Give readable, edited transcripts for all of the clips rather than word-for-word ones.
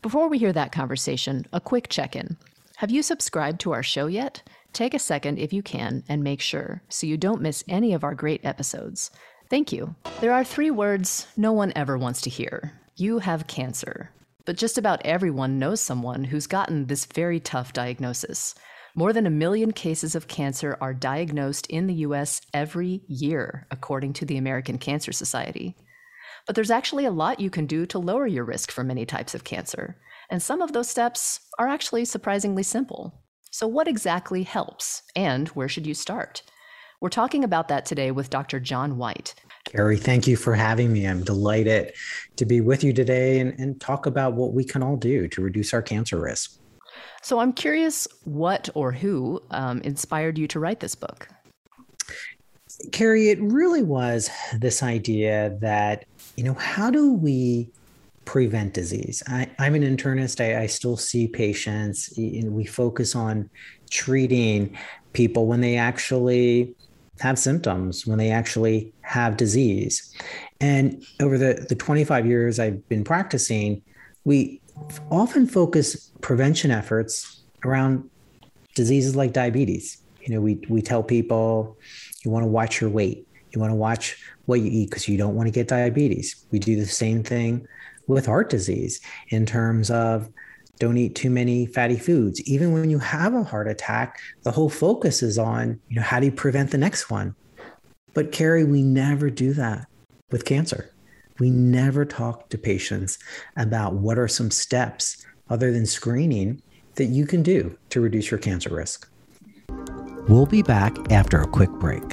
Before we hear that conversation, a quick check-in. Have you subscribed to our show yet? Take a second if you can and make sure, so you don't miss any of our great episodes. Thank you. There are 3 words no one ever wants to hear. You have cancer. But just about everyone knows someone who's gotten this very tough diagnosis. More than 1 million cases of cancer are diagnosed in the US every year, according to the American Cancer Society. But there's actually a lot you can do to lower your risk for many types of cancer. And some of those steps are actually surprisingly simple. So what exactly helps, and where should you start? We're talking about that today with Dr. John White. Carrie, thank you for having me. I'm delighted to be with you today and talk about what we can all do to reduce our cancer risk. So I'm curious what or who inspired you to write this book? Carrie, it really was this idea that, you know, how do we prevent disease? I'm an internist. I still see patients, and we focus on treating people when they actually have symptoms, when they actually have disease. And over the 25 years I've been practicing, we often focus prevention efforts around diseases like diabetes. You know, we tell people, you want to watch your weight. You want to watch what you eat because you don't want to get diabetes. We do the same thing with heart disease in terms of don't eat too many fatty foods. Even when you have a heart attack, the whole focus is on, you know, how do you prevent the next one? But Carrie, we never do that with cancer. We never talk to patients about what are some steps other than screening that you can do to reduce your cancer risk. We'll be back after a quick break.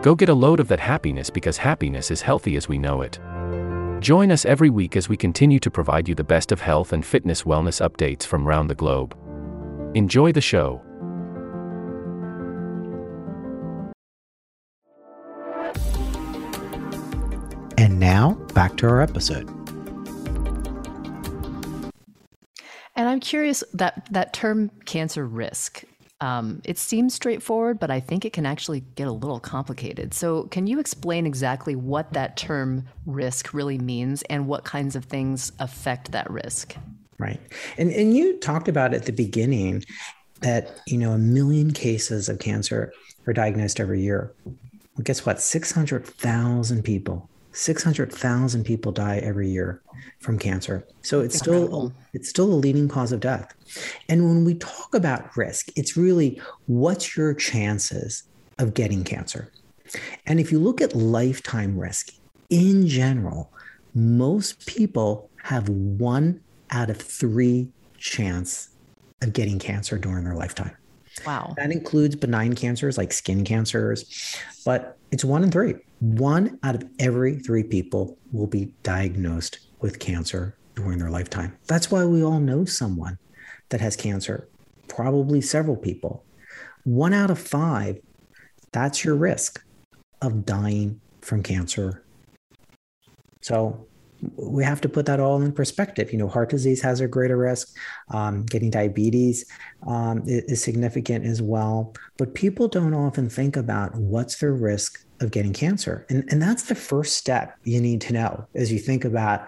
Go get a load of that happiness, because happiness is healthy as we know it. Join us every week as we continue to provide you the best of health and fitness wellness updates from around the globe. Enjoy the show. And now, back to our episode. And I'm curious, that term cancer risk, it seems straightforward, but I think it can actually get a little complicated. So can you explain exactly what that term risk really means and what kinds of things affect that risk? Right. And you talked about at the beginning that, 1 million cases of cancer are diagnosed every year. Well, guess what? 600,000 people die every year from cancer. So it's still a leading cause of death. And when we talk about risk, it's really, what's your chances of getting cancer? And if you look at lifetime risk in general, most people have 1 out of 3 chance of getting cancer during their lifetime. Wow. That includes benign cancers like skin cancers, but it's 1 in 3. 1 out of every 3 people will be diagnosed with cancer during their lifetime. That's why we all know someone that has cancer, probably several people. 1 out of 5, that's your risk of dying from cancer. So we have to put that all in perspective. Heart disease has a greater risk. Getting diabetes is significant as well. But people don't often think about what's their risk of getting cancer. And that's the first step you need to know as you think about,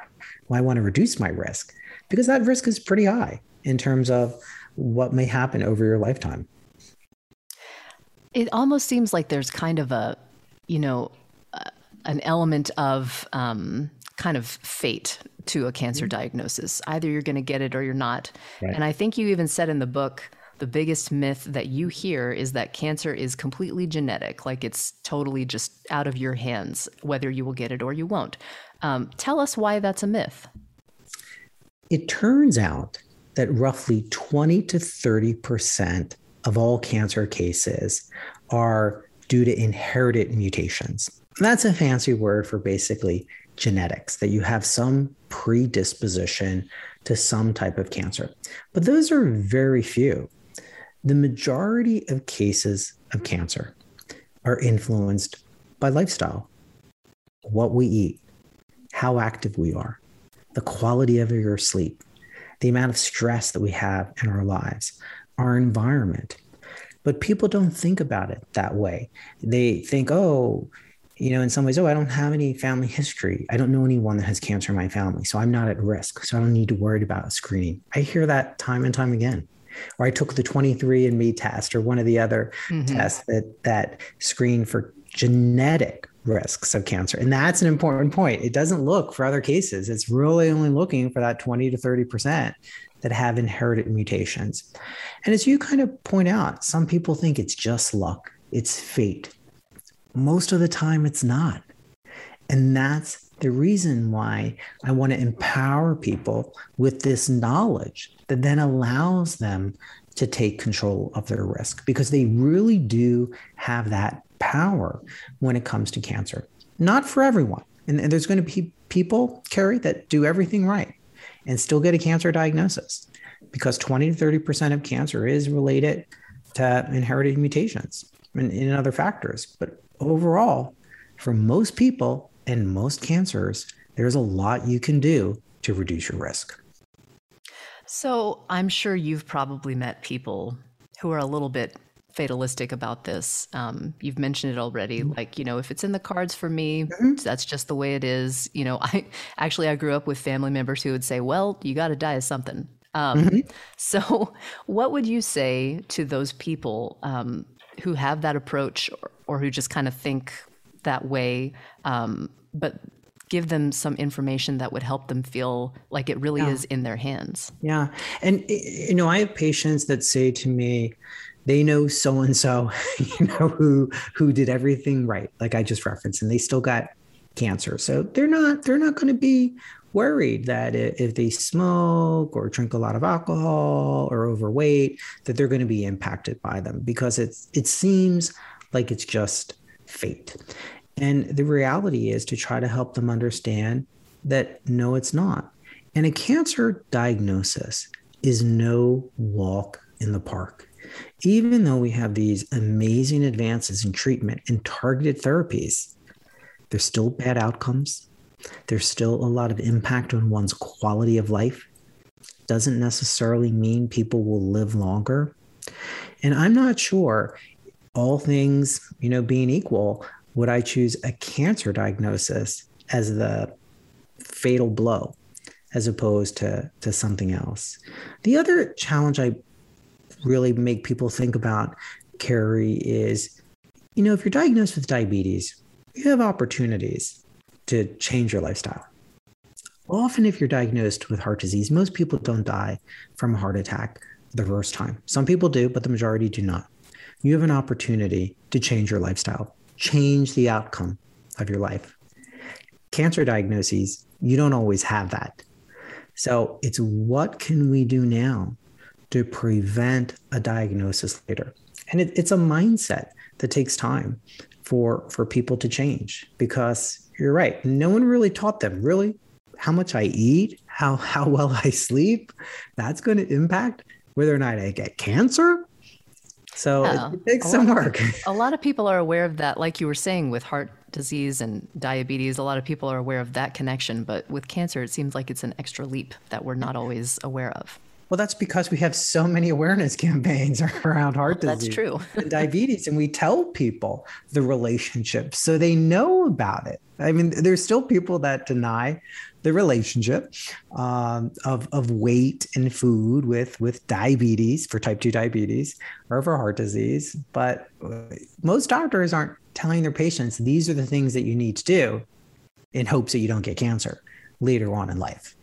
well, I want to reduce my risk, because that risk is pretty high in terms of what may happen over your lifetime. It almost seems like there's kind of a, an element of, kind of fate to a cancer diagnosis. Either you're going to get it or you're not. Right. And I think you even said in the book, the biggest myth that you hear is that cancer is completely genetic, like it's totally just out of your hands, whether you will get it or you won't. Tell us why that's a myth. It turns out that roughly 20 to 30% of all cancer cases are due to inherited mutations. And that's a fancy word for basically genetics, that you have some predisposition to some type of cancer. But those are very few. The majority of cases of cancer are influenced by lifestyle, what we eat, how active we are, the quality of your sleep, the amount of stress that we have in our lives, our environment. But people don't think about it that way. They think, in some ways, I don't have any family history. I don't know anyone that has cancer in my family, so I'm not at risk. So I don't need to worry about a screening. I hear that time and time again. Or I took the 23andMe test or one of the other tests that screen for genetic risks of cancer. And that's an important point. It doesn't look for other cases. It's really only looking for that 20 to 30% that have inherited mutations. And as you kind of point out, some people think it's just luck. It's fate. Most of the time it's not. And that's the reason why I want to empower people with this knowledge that then allows them to take control of their risk, because they really do have that power when it comes to cancer. Not for everyone. And there's going to be people, Carrie, that do everything right and still get a cancer diagnosis, because 20 to 30% of cancer is related to inherited mutations and other factors. But overall, for most people and most cancers, there's a lot you can do to reduce your risk. So I'm sure you've probably met people who are a little bit fatalistic about this. You've mentioned it already. Like, you know, if it's in the cards for me, that's just the way it is. You know, I grew up with family members who would say, well, you got to die of something. So what would you say to those people who have that approach, or who just kind of think that way, but give them some information that would help them feel like it really is in their hands? Yeah. And, you know, I have patients that say to me, they know so-and-so, you know, who did everything right, like I just referenced, and they still got cancer. So they're not going to be worried that if they smoke or drink a lot of alcohol or overweight, that they're going to be impacted by them, because it seems like it's just fate. And the reality is to try to help them understand that, no, it's not. And a cancer diagnosis is no walk in the park. Even though we have these amazing advances in treatment and targeted therapies, there's still bad outcomes. There's still a lot of impact on one's quality of life. Doesn't necessarily mean people will live longer. And I'm not sure, all things, you know, being equal, would I choose a cancer diagnosis as the fatal blow as opposed to something else? The other challenge I really make people think about, Carrie, is, you know, if you're diagnosed with diabetes, you have opportunities to change your lifestyle. Often if you're diagnosed with heart disease, most people don't die from a heart attack the first time. Some people do, but the majority do not. You have an opportunity to change your lifestyle. Change the outcome of your life. Cancer diagnoses, you don't always have that. So it's, what can we do now to prevent a diagnosis later? And it's a mindset that takes time for people to change, because you're right. No one really taught them really how much I eat, how well I sleep. That's going to impact whether or not I get cancer. So it takes some work. A lot of people are aware of that, like you were saying, with heart disease and diabetes. A lot of people are aware of that connection. But with cancer, it seems like it's an extra leap that we're not always aware of. Well, that's because we have so many awareness campaigns around heart disease. That's true. And diabetes. And we tell people the relationship so they know about it. I mean, there's still people that deny the relationship of weight and food with diabetes, for type 2 diabetes or for heart disease. But most doctors aren't telling their patients, these are the things that you need to do in hopes that you don't get cancer later on in life.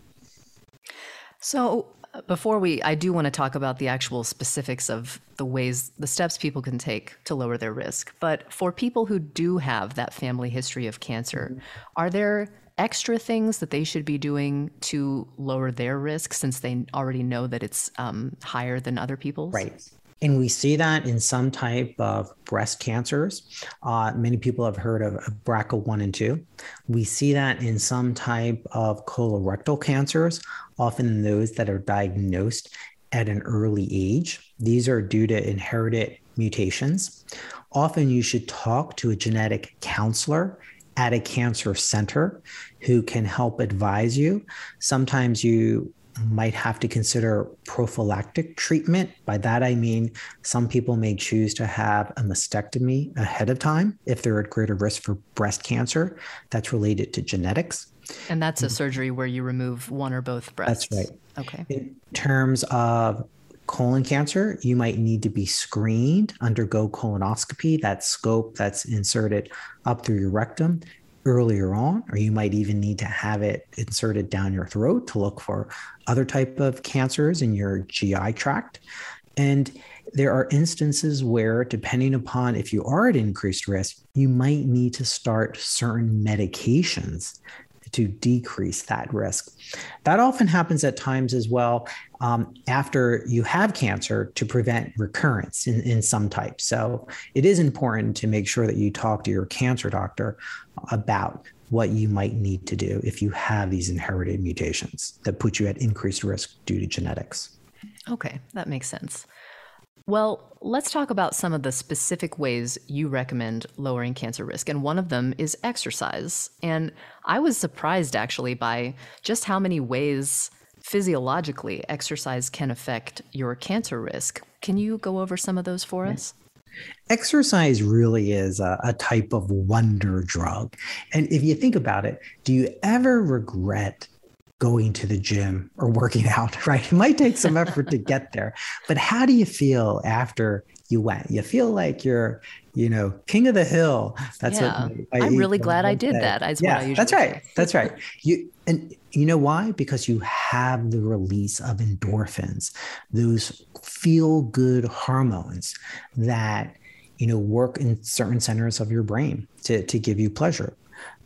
So before I do want to talk about the actual specifics of the steps people can take to lower their risk. But for people who do have that family history of cancer, are there extra things that they should be doing to lower their risk, since they already know that it's higher than other people's? Right. And we see that in some type of breast cancers. Many people have heard of BRCA1 and 2. We see that in some type of colorectal cancers, often those that are diagnosed at an early age. These are due to inherited mutations. Often you should talk to a genetic counselor at a cancer center who can help advise you. Sometimes you might have to consider prophylactic treatment. By that, I mean, some people may choose to have a mastectomy ahead of time if they're at greater risk for breast cancer that's related to genetics. And that's a surgery where you remove one or both breasts. That's right. Okay. In terms of colon cancer, you might need to be screened, undergo colonoscopy, that scope that's inserted up through your rectum earlier on, or you might even need to have it inserted down your throat to look for other type of cancers in your GI tract. And there are instances where, depending upon if you are at increased risk, you might need to start certain medications to decrease that risk. That often happens at times as well after you have cancer, to prevent recurrence in some type. So it is important to make sure that you talk to your cancer doctor about what you might need to do if you have these inherited mutations that put you at increased risk due to genetics. Okay, that makes sense. Well, let's talk about some of the specific ways you recommend lowering cancer risk. And one of them is exercise. And I was surprised actually by just how many ways physiologically exercise can affect your cancer risk. Can you go over some of those for us? Exercise really is a type of wonder drug. And if you think about it, do you ever regret going to the gym or working out, right? It might take some effort to get there, but how do you feel after you went? You feel like you're, you know, king of the hill. That's what I'm really glad I did that. That's right. That's right. You know why? Because you have the release of endorphins, those feel good hormones that, you know, work in certain centers of your brain to give you pleasure.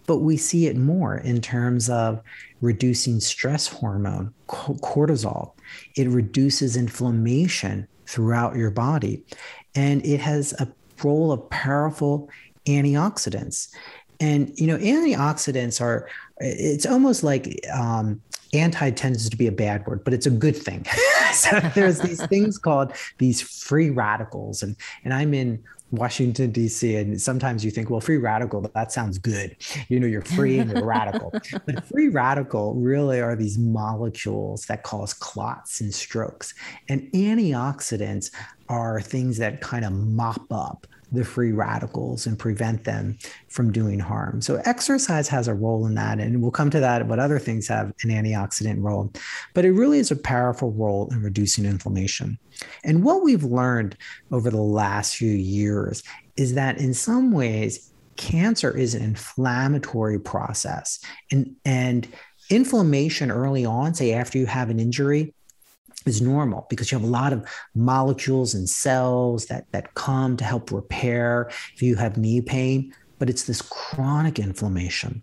But we see it more in terms of reducing stress hormone, cortisol. It reduces inflammation throughout your body. And it has a role of powerful antioxidants. And, you know, antioxidants are, it's almost like anti tends to be a bad word, but it's a good thing. So there's these things called these free radicals. And I'm in Washington, D.C., and sometimes you think, well, free radical, that sounds good. You know, you're free and you're radical. But free radical really are these molecules that cause clots and strokes. And antioxidants are things that kind of mop up the free radicals and prevent them from doing harm. So exercise has a role in that. And we'll come to that, what other things have an antioxidant role. But it really is a powerful role in reducing inflammation. And what we've learned over the last few years is that in some ways, cancer is an inflammatory process. And inflammation early on, say after you have an injury, is normal because you have a lot of molecules and cells that come to help repair if you have knee pain, but it's this chronic inflammation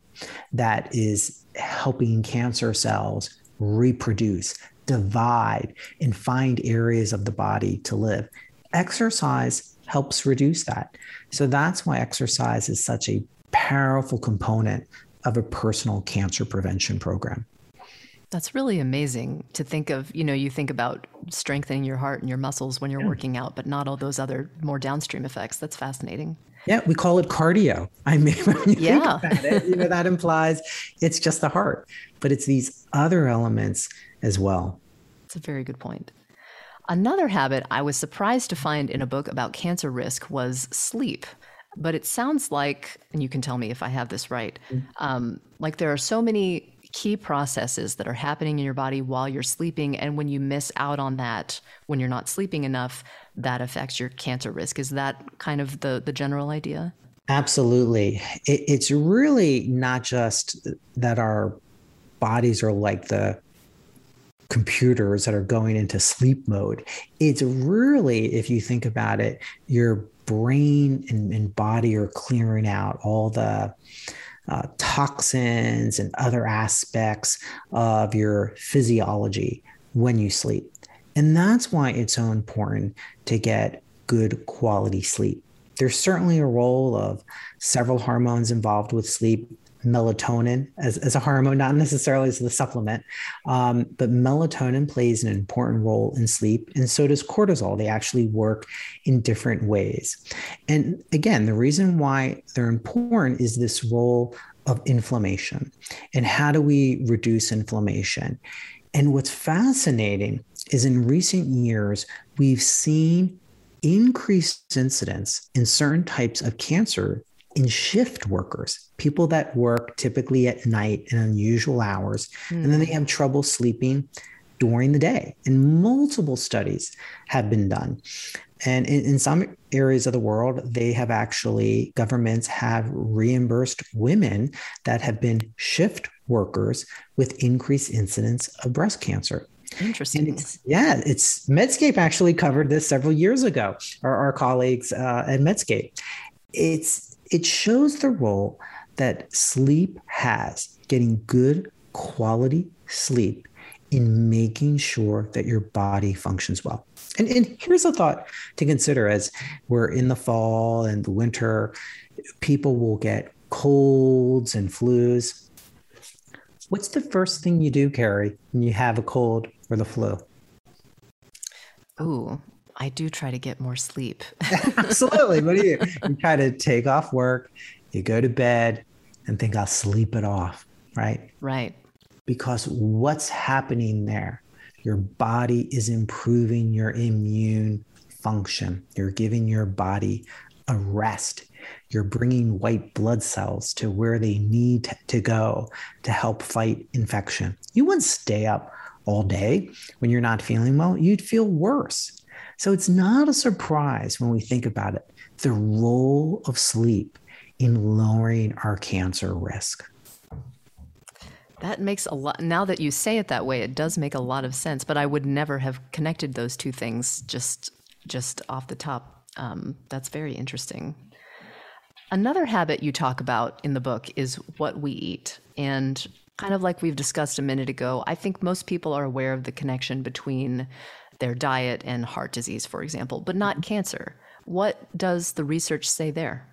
that is helping cancer cells reproduce, divide, and find areas of the body to live. Exercise helps reduce that. So that's why exercise is such a powerful component of a personal cancer prevention program. That's really amazing to think of. You know, you think about strengthening your heart and your muscles when you're working out, but not all those other more downstream effects. That's fascinating. Yeah, we call it cardio. I mean, when you think about it, you know, that implies it's just the heart, but it's these other elements as well. It's a very good point. Another habit I was surprised to find in a book about cancer risk was sleep. But it sounds like, and you can tell me if I have this right, like there are so many key processes that are happening in your body while you're sleeping. And when you miss out on that, when you're not sleeping enough, that affects your cancer risk. Is that kind of the general idea? Absolutely. It's really not just that our bodies are like the computers that are going into sleep mode. It's really, if you think about it, your brain and body are clearing out all the toxins and other aspects of your physiology when you sleep. And that's why it's so important to get good quality sleep. There's certainly a role of several hormones involved with sleep, melatonin as a hormone, not necessarily as the supplement, but melatonin plays an important role in sleep. And so does cortisol. They actually work in different ways. And again, the reason why they're important is this role of inflammation and how do we reduce inflammation? And what's fascinating is in recent years, we've seen increased incidence in certain types of cancer in shift workers, people that work typically at night and unusual hours, and then they have trouble sleeping during the day. And multiple studies have been done. And in some areas of the world, they have actually, governments have reimbursed women that have been shift workers with increased incidence of breast cancer. Interesting. It's Medscape actually covered this several years ago, our colleagues at Medscape. It shows the role that sleep has, getting good quality sleep in making sure that your body functions well. And here's a thought to consider as we're in the fall and the winter, people will get colds and flus. What's the first thing you do, Carrie, when you have a cold or the flu? Ooh. I do try to get more sleep. Absolutely. What do you? You try to take off work, you go to bed and think I'll sleep it off, right? Right. Because what's happening there? Your body is improving your immune function. You're giving your body a rest. You're bringing white blood cells to where they need to go to help fight infection. You wouldn't stay up all day when you're not feeling well. You'd feel worse. So it's not a surprise when we think about it, the role of sleep in lowering our cancer risk. That makes a lot, now that you say it that way, it does make a lot of sense, but I would never have connected those two things just off the top. That's very interesting. Another habit you talk about in the book is what we eat. And kind of like we've discussed a minute ago, I think most people are aware of the connection between their diet and heart disease, for example, but not cancer. What does the research say there?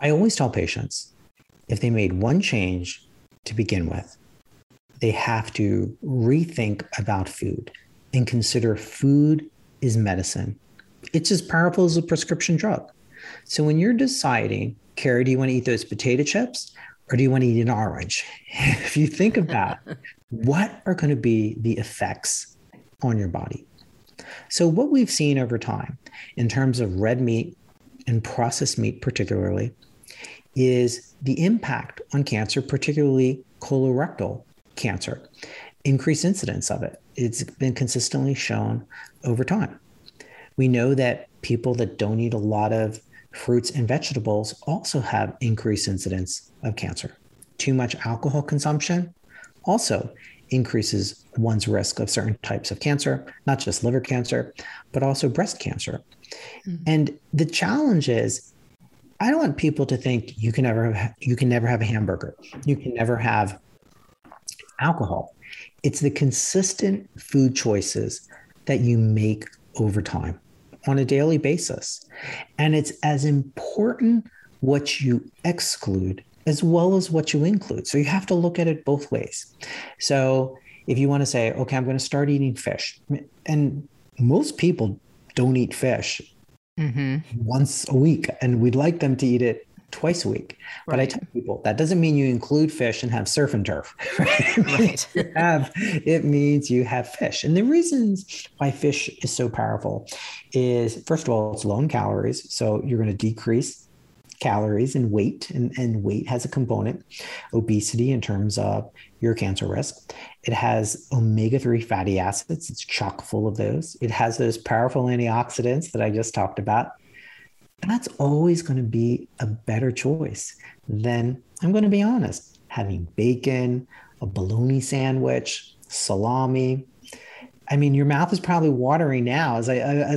I always tell patients, if they made one change to begin with, they have to rethink about food and consider food is medicine. It's as powerful as a prescription drug. So when you're deciding, Carrie, do you want to eat those potato chips or do you want to eat an orange? If you think about what are going to be the effects on your body. So what we've seen over time in terms of red meat and processed meat particularly is the impact on cancer, particularly colorectal cancer, increased incidence of it. It's been consistently shown over time. We know that people that don't eat a lot of fruits and vegetables also have increased incidence of cancer. Too much alcohol consumption also increases one's risk of certain types of cancer, not just liver cancer, but also breast cancer. Mm-hmm. And the challenge is, I don't want people to think you can never have a hamburger. You can never have alcohol. It's the consistent food choices that you make over time on a daily basis. And it's as important what you exclude as well as what you include. So you have to look at it both ways. So if you want to say, okay, I'm going to start eating fish, and most people don't eat fish once a week, and we'd like them to eat it twice a week. Right. But I tell people that doesn't mean you include fish and have surf and turf. Right? Right. It means you have fish. And the reasons why fish is so powerful is, first of all, it's low in calories. So you're going to decrease calories and weight, and weight has a component, obesity in terms of your cancer risk. It has omega-3 fatty acids. It's chock full of those. It has those powerful antioxidants that I just talked about. That's always going to be a better choice than, I'm going to be honest, having bacon, a bologna sandwich, salami. I mean, your mouth is probably watering now as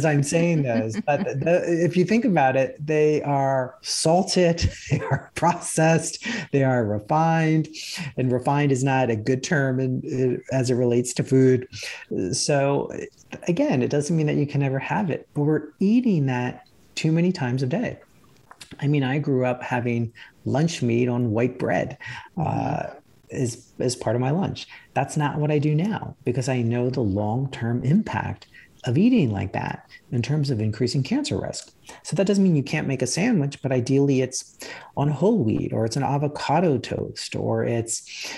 I'm saying those, but if you think about it, they are salted, they are processed, they are refined, and refined is not a good term as it relates to food. So again, it doesn't mean that you can never have it, but we're eating that too many times a day. I mean, I grew up having lunch meat on white bread, as part of my lunch. That's not what I do now because I know the long-term impact of eating like that in terms of increasing cancer risk. So that doesn't mean you can't make a sandwich, but ideally it's on whole wheat or it's an avocado toast or it's,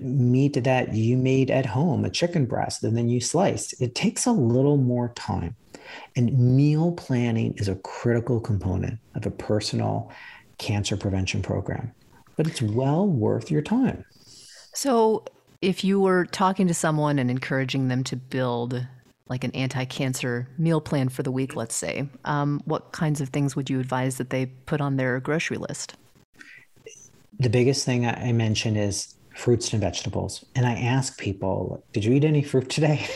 meat that you made at home, a chicken breast, and then you sliced. It takes a little more time. And meal planning is a critical component of a personal cancer prevention program. But it's well worth your time. So if you were talking to someone and encouraging them to build like an anti-cancer meal plan for the week, let's say, what kinds of things would you advise that they put on their grocery list? The biggest thing I mentioned is fruits and vegetables. And I ask people, did you eat any fruit today?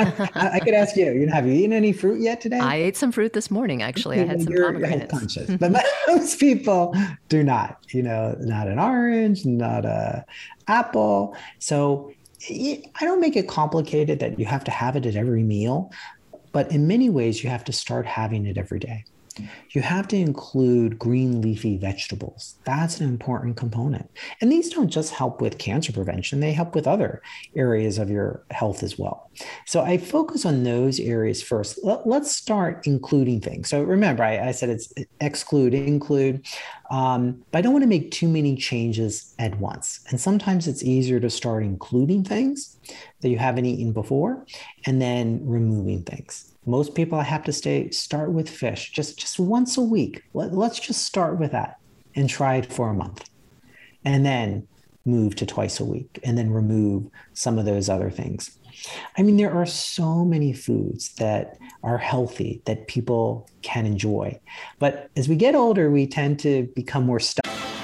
I could ask you, have you eaten any fruit yet today? I ate some fruit this morning, actually. I had some pomegranates. Conscious, but most people do not, not an orange, not an apple. So I don't make it complicated that you have to have it at every meal, but in many ways you have to start having it every day. You have to include green leafy vegetables. That's an important component. And these don't just help with cancer prevention. They help with other areas of your health as well. So I focus on those areas first. Let's start including things. So remember, I said it's exclude, include. But I don't want to make too many changes at once. And sometimes it's easier to start including things that you haven't eaten before, and then removing things. Most people, I have to say, start with fish just once a week. Let's just start with that and try it for a month, and then move to twice a week, and then remove some of those other things. I mean, there are so many foods that are healthy that people can enjoy. But as we get older, we tend to become more stuck.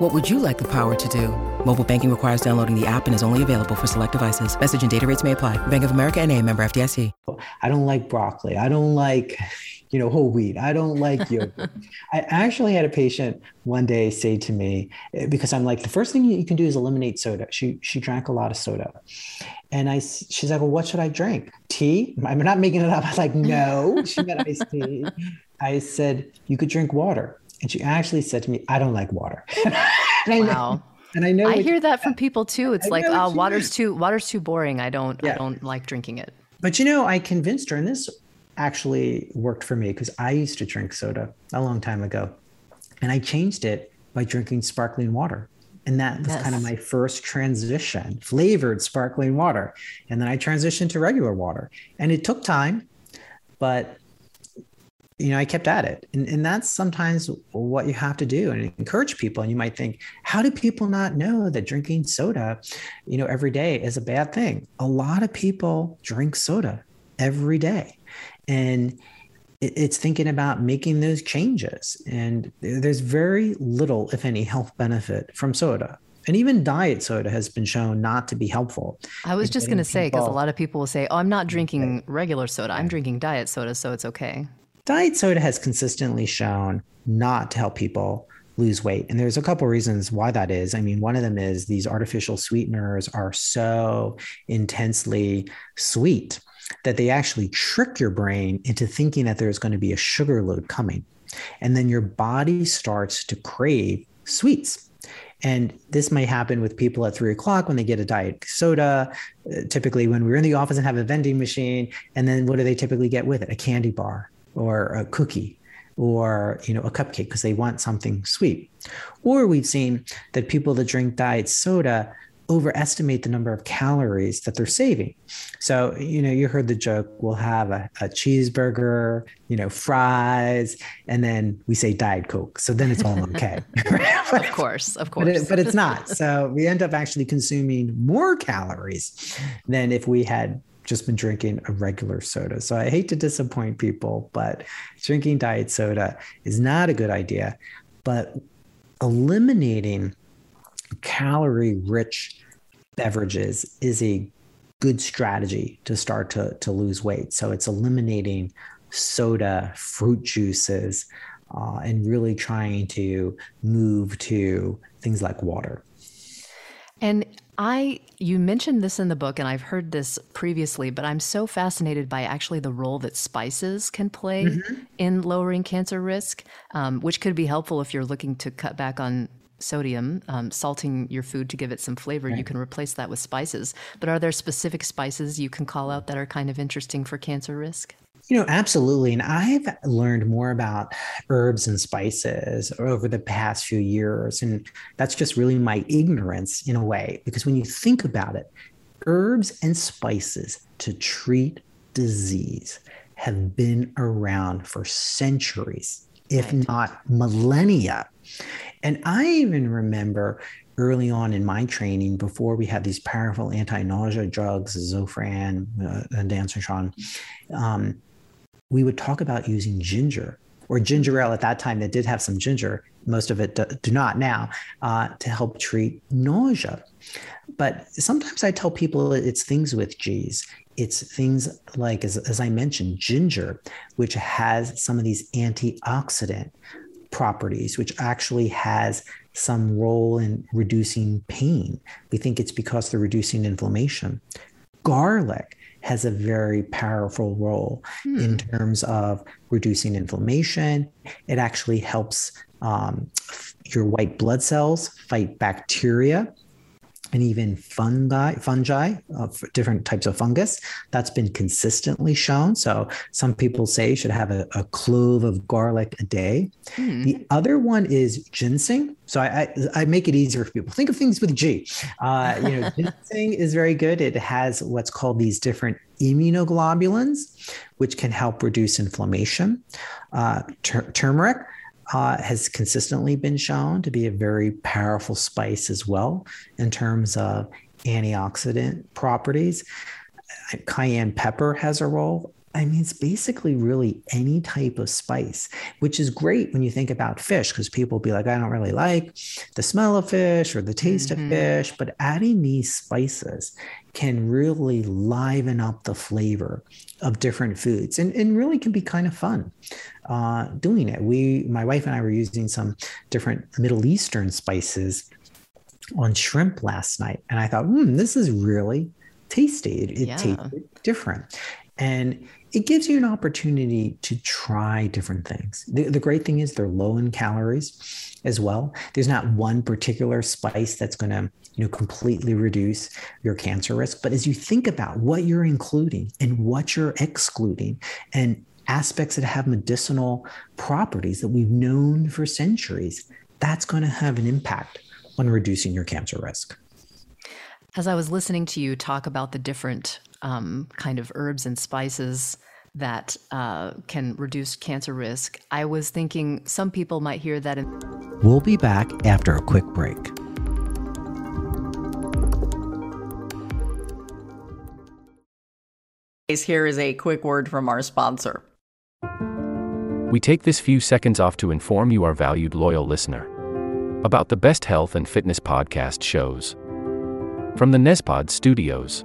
What would you like the power to do? Mobile banking requires downloading the app and is only available for select devices. Message and data rates may apply. Bank of America NA, member FDIC. I don't like broccoli. I don't like, whole wheat. I don't like yogurt. I actually had a patient one day say to me, because I'm like, the first thing you can do is eliminate soda. She drank a lot of soda. And she's like, well, what should I drink? Tea? I'm not making it up. I was like, no, she got iced tea. I said, you could drink water. And she actually said to me, I don't like water. Wow. And I know I hear that from people too. It's like, oh, water's too boring. I don't like drinking it. But I convinced her, and this actually worked for me because I used to drink soda a long time ago, and I changed it by drinking sparkling water. And that was kind of my first transition, flavored sparkling water. And then I transitioned to regular water, and it took time, but I kept at it. And that's sometimes what you have to do and encourage people. And you might think, how do people not know that drinking soda, every day is a bad thing? A lot of people drink soda every day. And it's thinking about making those changes. And there's very little, if any, health benefit from soda. And even diet soda has been shown not to be helpful. I was just going to say, because a lot of people will say, oh, I'm not drinking regular soda. I'm drinking diet soda, so it's okay. Diet soda has consistently shown not to help people lose weight. And there's a couple of reasons why that is. I mean, one of them is these artificial sweeteners are so intensely sweet that they actually trick your brain into thinking that there's going to be a sugar load coming. And then your body starts to crave sweets. And this may happen with people at 3:00 when they get a diet soda. Typically when we're in the office and have a vending machine, and then what do they typically get with it? A candy bar, or a cookie, or a cupcake, because they want something sweet. Or we've seen that people that drink diet soda overestimate the number of calories that they're saving. So, you heard the joke, we'll have a cheeseburger, fries, and then we say Diet Coke. So then it's all okay. Of course. But it's not. So we end up actually consuming more calories than if we had just been drinking a regular soda. So I hate to disappoint people, but drinking diet soda is not a good idea. But eliminating calorie-rich beverages is a good strategy to start to lose weight. So it's eliminating soda, fruit juices, and really trying to move to things like water. And you mentioned this in the book, and I've heard this previously, but I'm so fascinated by actually the role that spices can play in lowering cancer risk, which could be helpful if you're looking to cut back on sodium, salting your food to give it some flavor. Right. You can replace that with spices. But are there specific spices you can call out that are kind of interesting for cancer risk? You know, absolutely. And I've learned more about herbs and spices over the past few years. And that's just really my ignorance in a way, because when you think about it, herbs and spices to treat disease have been around for centuries, if not millennia. And I even remember early on in my training, before we had these powerful anti-nausea drugs, Zofran, Dansetron, we would talk about using ginger or ginger ale at that time that did have some ginger. Most of it do not now, to help treat nausea. But sometimes I tell people it's things with G's. It's things like, as I mentioned, ginger, which has some of these antioxidant properties, which actually has some role in reducing pain. We think it's because they're reducing inflammation. Garlic has a very powerful role in terms of reducing inflammation. It actually helps your white blood cells fight bacteria and even fungi, different types of fungus. That's been consistently shown. So some people say you should have a clove of garlic a day. The other one is ginseng. So I make it easier for people. Think of things with G. Ginseng is very good. It has what's called these different immunoglobulins, which can help reduce inflammation. Turmeric. Has consistently been shown to be a very powerful spice as well in terms of antioxidant properties. Cayenne pepper has a role. I mean, it's basically really any type of spice, which is great when you think about fish, because people be like, I don't really like the smell of fish or the taste of fish, but adding these spices can really liven up the flavor of different foods, and really can be kind of fun doing it. My wife and I were using some different Middle Eastern spices on shrimp last night. And I thought, this is really tasty. It tasted different. And it gives you an opportunity to try different things. The great thing is they're low in calories as well. There's not one particular spice that's going to completely reduce your cancer risk. But as you think about what you're including and what you're excluding and aspects that have medicinal properties that we've known for centuries, that's going to have an impact on reducing your cancer risk. As I was listening to you talk about the different kind of herbs and spices that can reduce cancer risk, I was thinking some people might hear that. We'll be back after a quick break. Here is a quick word from our sponsor. We take this few seconds off to inform you, our valued loyal listener, about the best health and fitness podcast shows from the Nezpod Studios.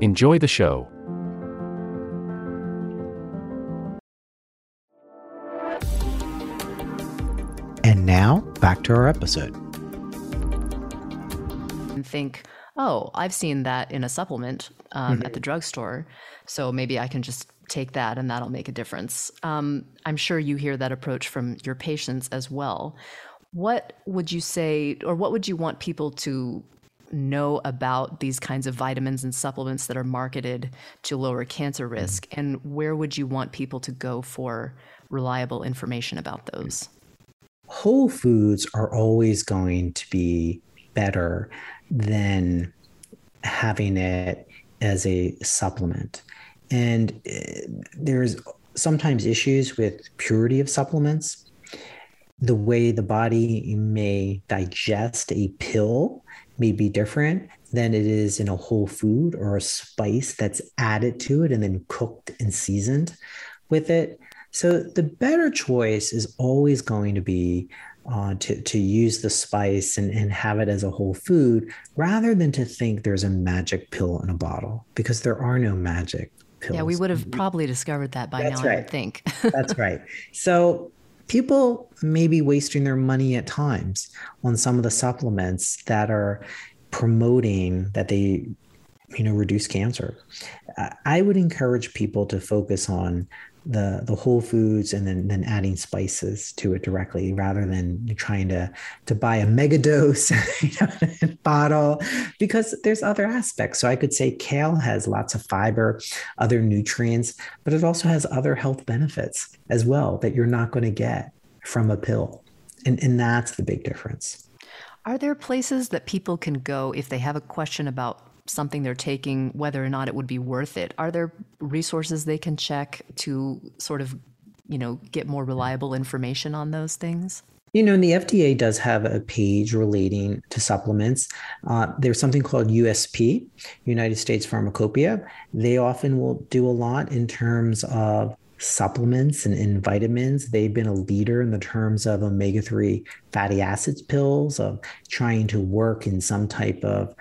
Enjoy the show. And now, back to our episode. And think, I've seen that in a supplement at the drugstore, so maybe I can just take that and that'll make a difference. I'm sure you hear that approach from your patients as well. What would you say, or what would you want people to know about these kinds of vitamins and supplements that are marketed to lower cancer risk, and where would you want people to go for reliable information about those? Whole foods are always going to be better than having it as a supplement. And there's sometimes issues with purity of supplements, the way the body may digest a pill may be different than it is in a whole food or a spice that's added to it and then cooked and seasoned with it. So the better choice is always going to be to use the spice and have it as a whole food rather than to think there's a magic pill in a bottle, because there are no magic pills. Yeah, we would have probably discovered that by now, I would think. That's right. So people may be wasting their money at times on some of the supplements that are promoting that they, reduce cancer. I would encourage people to focus on the whole foods and then adding spices to it directly, rather than trying to buy a mega dose bottle, because there's other aspects. So I could say kale has lots of fiber, other nutrients, but it also has other health benefits as well that you're not going to get from a pill. And that's the big difference. Are there places that people can go if they have a question about something they're taking, whether or not it would be worth it? Are there resources they can check to sort of, get more reliable information on those things? And the FDA does have a page relating to supplements. There's something called USP, United States Pharmacopoeia. They often will do a lot in terms of supplements and vitamins. They've been a leader in the terms of omega-3 fatty acids pills, of trying to work in some type of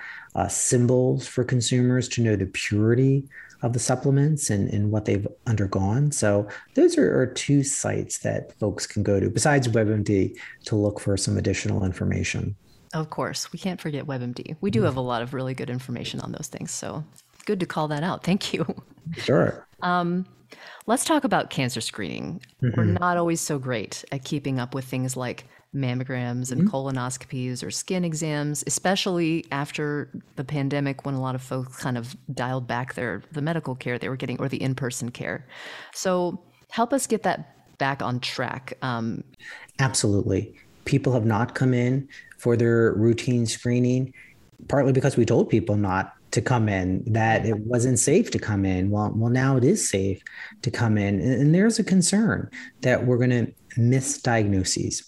symbols for consumers to know the purity of the supplements and what they've undergone. So those are two sites that folks can go to, besides WebMD, to look for some additional information. Of course, we can't forget WebMD. We do have a lot of really good information on those things. So good to call that out. Thank you. Sure. Let's talk about cancer screening. Mm-hmm. We're not always so great at keeping up with things like mammograms and colonoscopies or skin exams, especially after the pandemic, when a lot of folks kind of dialed back the medical care they were getting, or the in-person care. So help us get that back on track. Absolutely. People have not come in for their routine screening, partly because we told people not to come in, that it wasn't safe to come in. Well, now it is safe to come in. And there's a concern that we're going to misdiagnoses.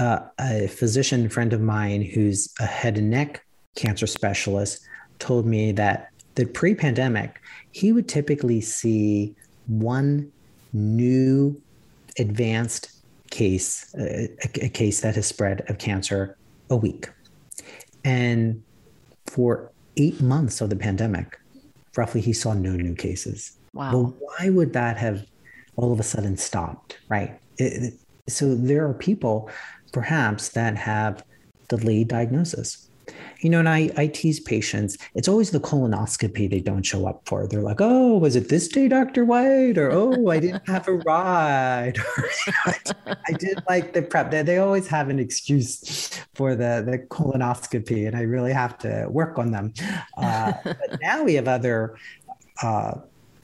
A physician friend of mine who's a head and neck cancer specialist told me that the pre-pandemic, he would typically see one new advanced case, a case that has spread of cancer a week. And for 8 months of the pandemic, roughly, he saw no new cases. Wow. Well, why would that have all of a sudden stopped, right? So there are people perhaps that have delayed diagnosis, and I tease patients, it's always the colonoscopy they don't show up for. They're like, oh, was it this day, Dr. White? Or, oh, I didn't have a ride. Or, I did like the prep. They always have an excuse for the colonoscopy, and I really have to work on them. But now we have other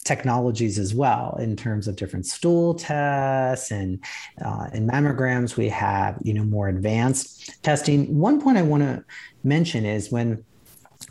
technologies as well, in terms of different stool tests and mammograms. We have, more advanced testing. One point I want to mention is when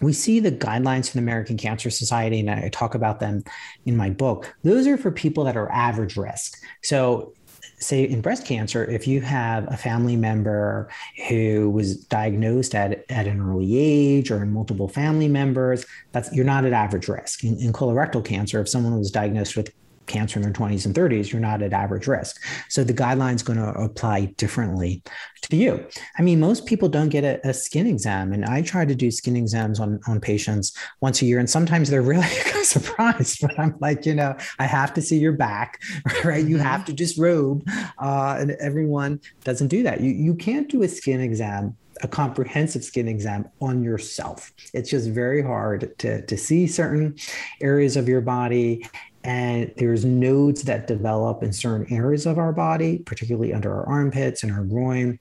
we see the guidelines from the American Cancer Society, and I talk about them in my book, those are for people that are average risk. So say in breast cancer, if you have a family member who was diagnosed at an early age, or in multiple family members, you're not at average risk. In colorectal cancer, if someone was diagnosed with cancer in their 20s and 30s, you're not at average risk. So the guideline's going to apply differently to you. Most people don't get a skin exam, and I try to do skin exams on patients once a year. And sometimes they're really surprised, but I'm like, I have to see your back, right? You have to disrobe. And everyone doesn't do that. You can't do a skin exam, a comprehensive skin exam on yourself. It's just very hard to see certain areas of your body. And there's nodes that develop in certain areas of our body, particularly under our armpits and our groin,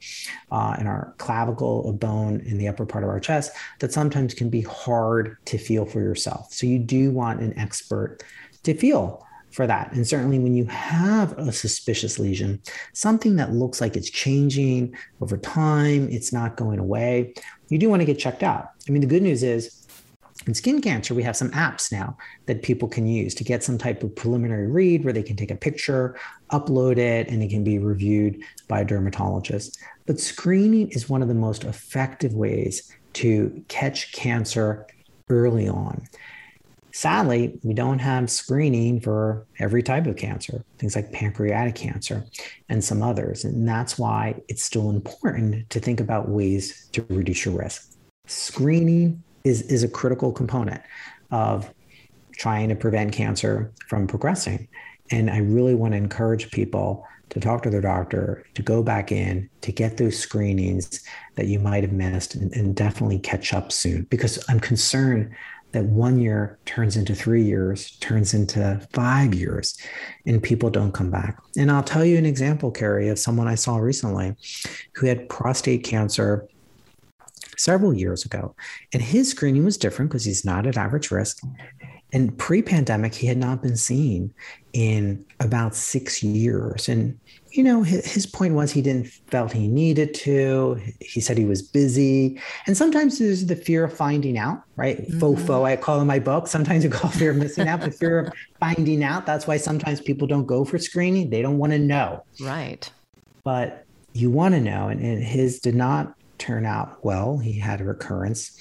and our clavicle, a bone in the upper part of our chest, that sometimes can be hard to feel for yourself. So you do want an expert to feel for that. And certainly when you have a suspicious lesion, something that looks like it's changing over time, it's not going away, you do want to get checked out. The good news is In skin cancer, we have some apps now that people can use to get some type of preliminary read where they can take a picture, upload it, and it can be reviewed by a dermatologist. But screening is one of the most effective ways to catch cancer early on. Sadly, we don't have screening for every type of cancer, things like pancreatic cancer and some others. And that's why it's still important to think about ways to reduce your risk. Screening is a critical component of trying to prevent cancer from progressing. And I really want to encourage people to talk to their doctor, to go back in, to get those screenings that you might have missed, and definitely catch up soon, because I'm concerned that 1 year turns into 3 years, turns into 5 years, and people don't come back. And I'll tell you an example, Carrie, of someone I saw recently who had prostate cancer several years ago. And his screening was different because he's not at average risk. And pre-pandemic, he had not been seen in about 6 years. And, you know, his point was he didn't felt he needed to. He said he was busy. And sometimes there's the fear of finding out, right? Mm-hmm. FOFO, I call in my book. Sometimes I call fear of missing out, but fear of finding out. That's why sometimes people don't go for screening. They don't want to know. Right. But you want to know. And his did not turn out well. He had a recurrence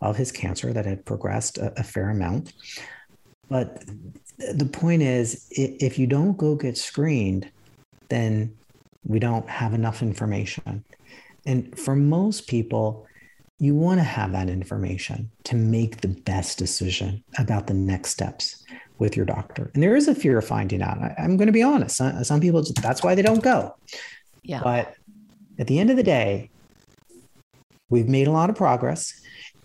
of his cancer that had progressed a fair amount. But the point is, if you don't go get screened, then we don't have enough information. And for most people, you want to have that information to make the best decision about the next steps with your doctor. And there is a fear of finding out. I'm going to be honest. Some people, that's why they don't go. Yeah. But at the end of the day, we've made a lot of progress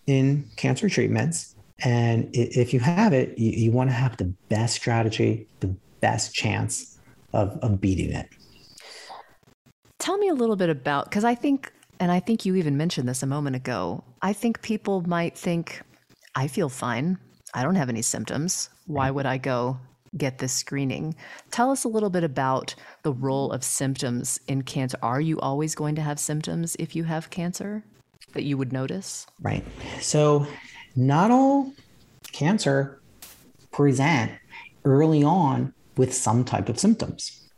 in cancer treatments. And if you have it, you want to have the best strategy, the best chance of beating it. Tell me a little bit about, because I think you even mentioned this a moment ago, I think people might think, I feel fine. I don't have any symptoms. Why would I go get this screening? Tell us a little bit about the role of symptoms in cancer. Are you always going to have symptoms if you have cancer that you would notice? Right. So not all cancer present early on with some type of symptoms,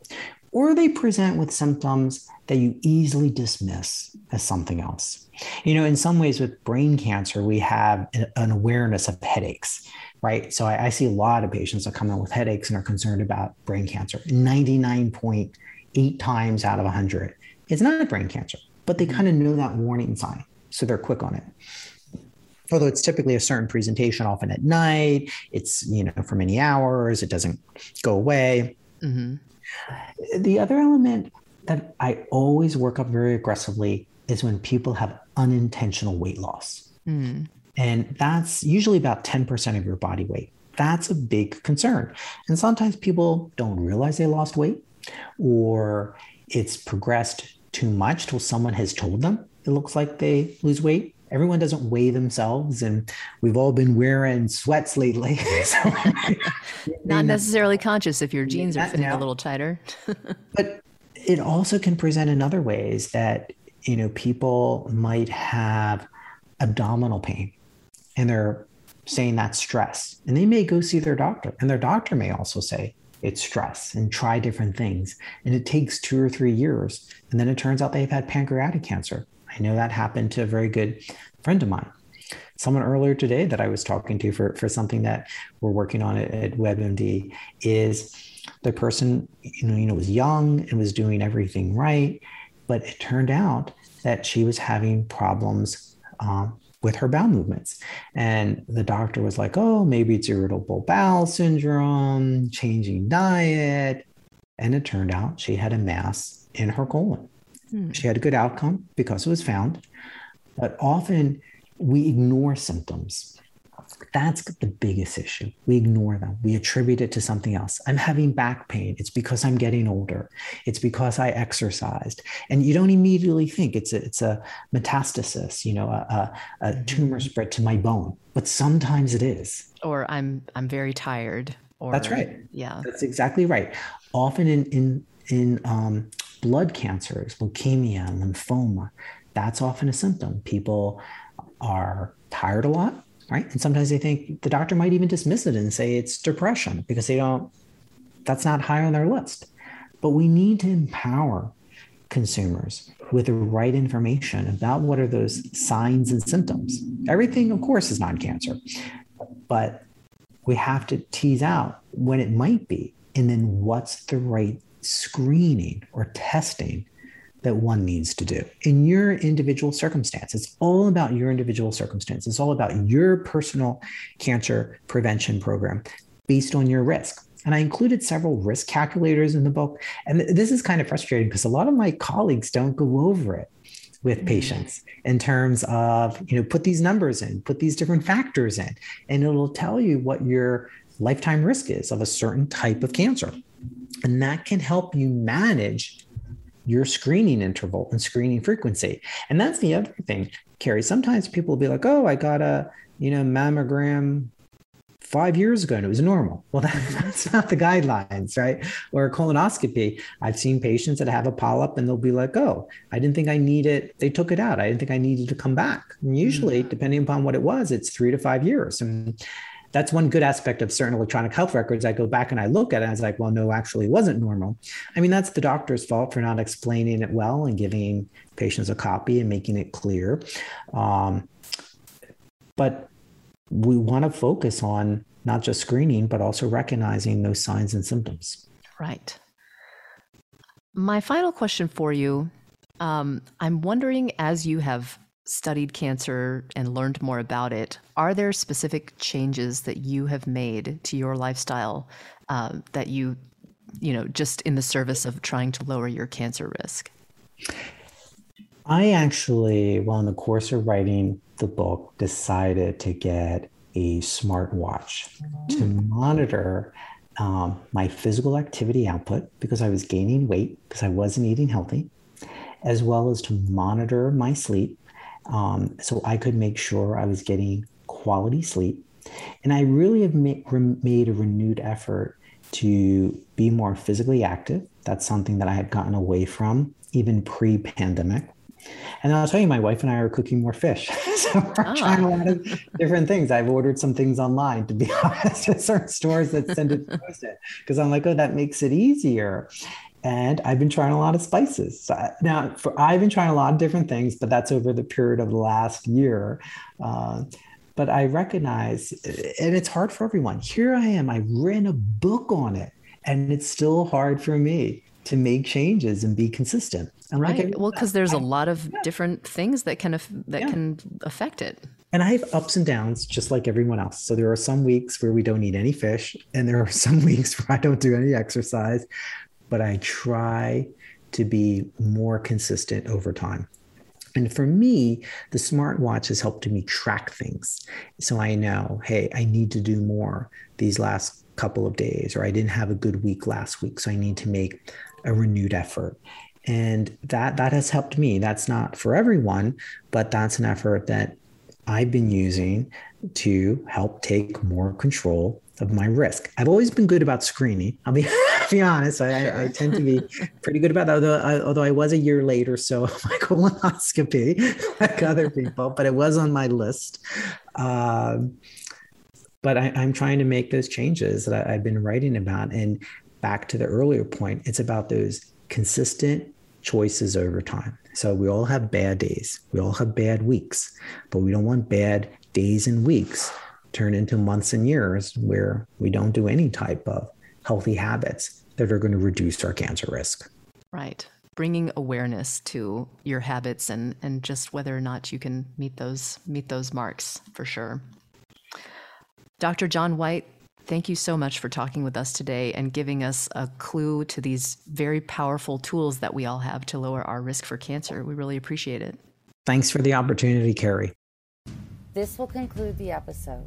or they present with symptoms that you easily dismiss as something else. You know, in some ways with brain cancer, we have an awareness of headaches, right? So I see a lot of patients that come in with headaches and are concerned about brain cancer. 99.8 times out of 100, it's not brain cancer, but they kind of know that warning sign. So they're quick on it. Although it's typically a certain presentation, often at night, it's, you know, for many hours, it doesn't go away. Mm-hmm. The other element that I always work up very aggressively is when people have unintentional weight loss. Mm. And that's usually about 10% of your body weight. That's a big concern. And sometimes people don't realize they lost weight, or it's progressed too much till someone has told them it looks like they lose weight. Everyone doesn't weigh themselves, and we've all been wearing sweats lately. So, not necessarily conscious if your jeans are fitting a little tighter. But it also can present in other ways that, you know, people might have abdominal pain and they're saying that's stress, and they may go see their doctor, and their doctor may also say it's stress, and try different things. And it takes 2 or 3 years. And then it turns out they've had pancreatic cancer. I know that happened to a very good friend of mine, someone earlier today that I was talking to for something that we're working on at WebMD. Is the person, you know, was young and was doing everything right. But it turned out that she was having problems with her bowel movements. And the doctor was like, oh, maybe it's irritable bowel syndrome, changing diet. And it turned out she had a mass in her colon. Hmm. She had a good outcome because it was found. But often we ignore symptoms. That's the biggest issue. We ignore them. We attribute it to something else. I'm having back pain. It's because I'm getting older. It's because I exercised. And you don't immediately think it's a metastasis, you know, a tumor spread to my bone. But sometimes it is. Or I'm very tired. Or, that's right. Yeah, that's exactly right. Often in blood cancers, leukemia, lymphoma, that's often a symptom. People are tired a lot. right? And sometimes they think the doctor might even dismiss it and say it's depression because they don't, that's not high on their list. But we need to empower consumers with the right information about what are those signs and symptoms. Everything, of course, is non-cancer, but we have to tease out when it might be, and then what's the right screening or testing that one needs to do in your individual circumstance. It's all about your individual circumstance. It's all about your personal cancer prevention program based on your risk. And I included several risk calculators in the book. And this is kind of frustrating because a lot of my colleagues don't go over it with patients in terms of, you know, put these numbers in, put these different factors in, and it'll tell you what your lifetime risk is of a certain type of cancer. And that can help you manage your screening interval and screening frequency. And that's the other thing, Carrie. Sometimes people will be like, oh, I got a, you know, mammogram 5 years ago and it was normal. Well, that's not the guidelines, right? Or a colonoscopy. I've seen patients that have a polyp and they'll be like, oh, I didn't think I needed, they took it out. I didn't think I needed to come back. And usually, depending upon what it was, it's 3 to 5 years. And that's one good aspect of certain electronic health records. I go back and I look at it and I was like, well, no, actually it wasn't normal. I mean, that's the doctor's fault for not explaining it well and giving patients a copy and making it clear. But we want to focus on not just screening, but also recognizing those signs and symptoms. Right. My final question for you, I'm wondering, as you have studied cancer and learned more about it, are there specific changes that you have made to your lifestyle that you know, just in the service of trying to lower your cancer risk? I actually, while in the course of writing the book, decided to get a smartwatch to monitor my physical activity output, because I was gaining weight because I wasn't eating healthy, as well as to monitor my sleep. So I could make sure I was getting quality sleep. And I really have made a renewed effort to be more physically active. That's something that I had gotten away from even pre-pandemic. And I'll tell you, my wife and I are cooking more fish. So we're trying a lot of different things. I've ordered some things online, to be honest, at certain stores that send it frozen, because I'm like, oh, that makes it easier. And I've been trying a lot of spices. Now, I've been trying a lot of different things, but that's over the period of the last year. But I recognize, and it's hard for everyone. Here I am, I've written a book on it, and it's still hard for me to make changes and be consistent. And right. Like, well, because there's a lot of different things that can affect it. And I have ups and downs just like everyone else. So there are some weeks where we don't eat any fish, and there are some weeks where I don't do any exercise. But I try to be more consistent over time. And for me, the smartwatch has helped me track things. So I know, hey, I need to do more these last couple of days, or I didn't have a good week last week, so I need to make a renewed effort. And that has helped me. That's not for everyone, but that's an effort that I've been using to help take more control of my risk. I've always been good about screening. I'll be honest. I tend to be pretty good about that. Although I was a year late or so of my colonoscopy, like other people, but it was on my list. But I'm trying to make those changes that I've been writing about. And back to the earlier point, it's about those consistent choices over time. So we all have bad days. We all have bad weeks, but we don't want bad days and weeks turn into months and years where we don't do any type of healthy habits that are going to reduce our cancer risk. Right. Bringing awareness to your habits and just whether or not you can meet those marks, for sure. Dr. John White, thank you so much for talking with us today and giving us a clue to these very powerful tools that we all have to lower our risk for cancer. We really appreciate it. Thanks for the opportunity, Carrie. This will conclude the episode.